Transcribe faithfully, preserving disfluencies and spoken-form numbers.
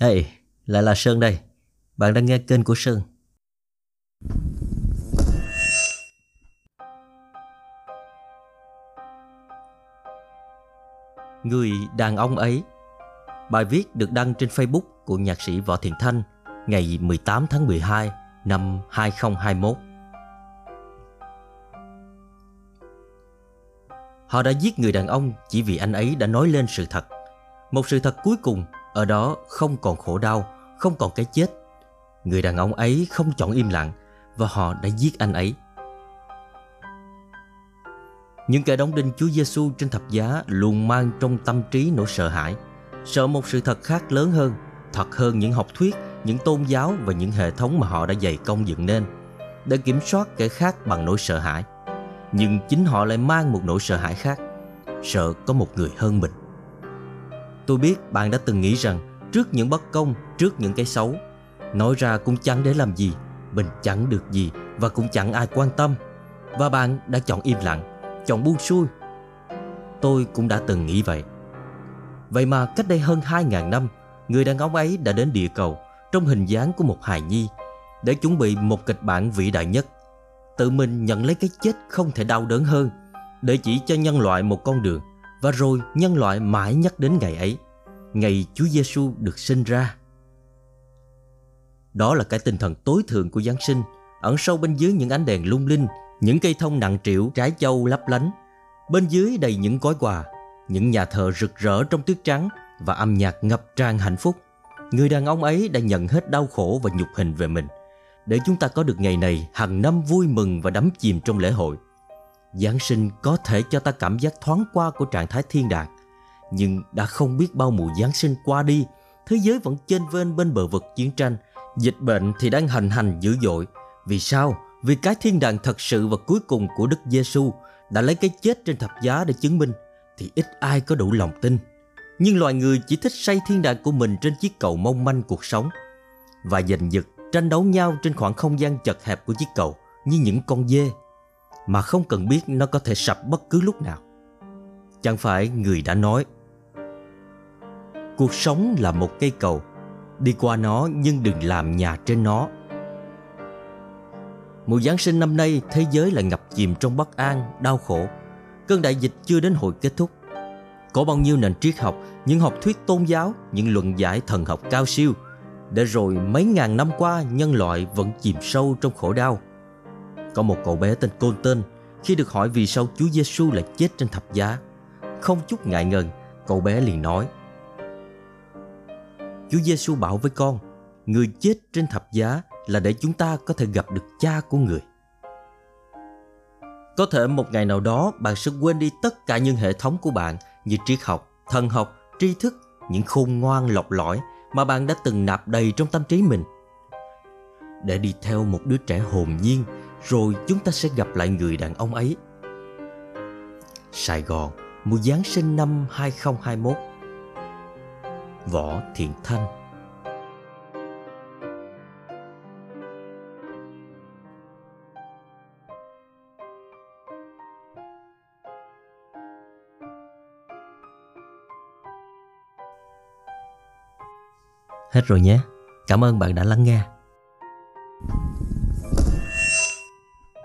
Hey, lại là Sơn đây. Bạn đang nghe kênh của Sơn. Người đàn ông ấy. Bài viết được đăng trên Facebook của nhạc sĩ Võ Thiện Thanh ngày mười tám tháng mười hai năm hai nghìn không trăm hai mươi mốt. Họ đã giết người đàn ông chỉ vì anh ấy đã nói lên sự thật. Một sự thật cuối cùng, ở đó không còn khổ đau, không còn cái chết. Người đàn ông ấy không chọn im lặng và họ đã giết anh ấy. Những kẻ đóng đinh Chúa Giêsu trên thập giá luôn mang trong tâm trí nỗi sợ hãi, sợ một sự thật khác lớn hơn, thật hơn những học thuyết, những tôn giáo và những hệ thống mà họ đã dày công dựng nên, để kiểm soát kẻ khác bằng nỗi sợ hãi. Nhưng chính họ lại mang một nỗi sợ hãi khác, sợ có một người hơn mình. Tôi biết bạn đã từng nghĩ rằng trước những bất công, trước những cái xấu, nói ra cũng chẳng để làm gì, mình chẳng được gì và cũng chẳng ai quan tâm. Và bạn đã chọn im lặng, chọn buông xuôi. Tôi cũng đã từng nghĩ vậy. Vậy mà cách đây hơn hai nghìn năm, người đàn ông ấy đã đến địa cầu trong hình dáng của một hài nhi để chuẩn bị một kịch bản vĩ đại nhất. Tự mình nhận lấy cái chết không thể đau đớn hơn, để chỉ cho nhân loại một con đường. Và rồi nhân loại mãi nhắc đến ngày ấy, ngày Chúa Giêsu được sinh ra. Đó là cái tinh thần tối thượng của Giáng sinh, ẩn sâu bên dưới những ánh đèn lung linh, những cây thông nặng trĩu, trái châu lấp lánh. Bên dưới đầy những gói quà, những nhà thờ rực rỡ trong tuyết trắng và âm nhạc ngập tràn hạnh phúc. Người đàn ông ấy đã nhận hết đau khổ và nhục hình về mình, để chúng ta có được ngày này hàng năm vui mừng và đắm chìm trong lễ hội. Giáng sinh có thể cho ta cảm giác thoáng qua của trạng thái thiên đàng, nhưng đã không biết bao mùa Giáng sinh qua đi, thế giới vẫn chênh vênh bên bờ vực chiến tranh, dịch bệnh thì đang hoành hành dữ dội. Vì sao? Vì cái thiên đàng thật sự và cuối cùng của Đức Giêsu đã lấy cái chết trên thập giá để chứng minh, thì ít ai có đủ lòng tin. Nhưng loài người chỉ thích xây thiên đàng của mình trên chiếc cầu mong manh cuộc sống, và giành giật tranh đấu nhau trên khoảng không gian chật hẹp của chiếc cầu như những con dê, mà không cần biết nó có thể sập bất cứ lúc nào. Chẳng phải người đã nói cuộc sống là một cây cầu, đi qua nó nhưng đừng làm nhà trên nó. Mùa Giáng sinh năm nay, thế giới lại ngập chìm trong bất an, đau khổ. Cơn đại dịch chưa đến hồi kết thúc. Có bao nhiêu nền triết học, những học thuyết tôn giáo, những luận giải thần học cao siêu, để rồi mấy ngàn năm qua nhân loại vẫn chìm sâu trong khổ đau. Có một cậu bé tên Côn Tên, khi được hỏi vì sao Chúa Giêsu lại chết trên thập giá, không chút ngại ngần, cậu bé liền nói: Chúa Giêsu bảo với con, người chết trên thập giá là để chúng ta có thể gặp được cha của người. Có thể một ngày nào đó bạn sẽ quên đi tất cả những hệ thống của bạn, như triết học, thần học, tri thức, những khôn ngoan lọc lõi mà bạn đã từng nạp đầy trong tâm trí mình, để đi theo một đứa trẻ hồn nhiên. Rồi chúng ta sẽ gặp lại người đàn ông ấy. Sài Gòn, mùa Giáng sinh năm hai nghìn không trăm hai mươi mốt. Võ Thiện Thanh. Hết rồi nhé. Cảm ơn bạn đã lắng nghe.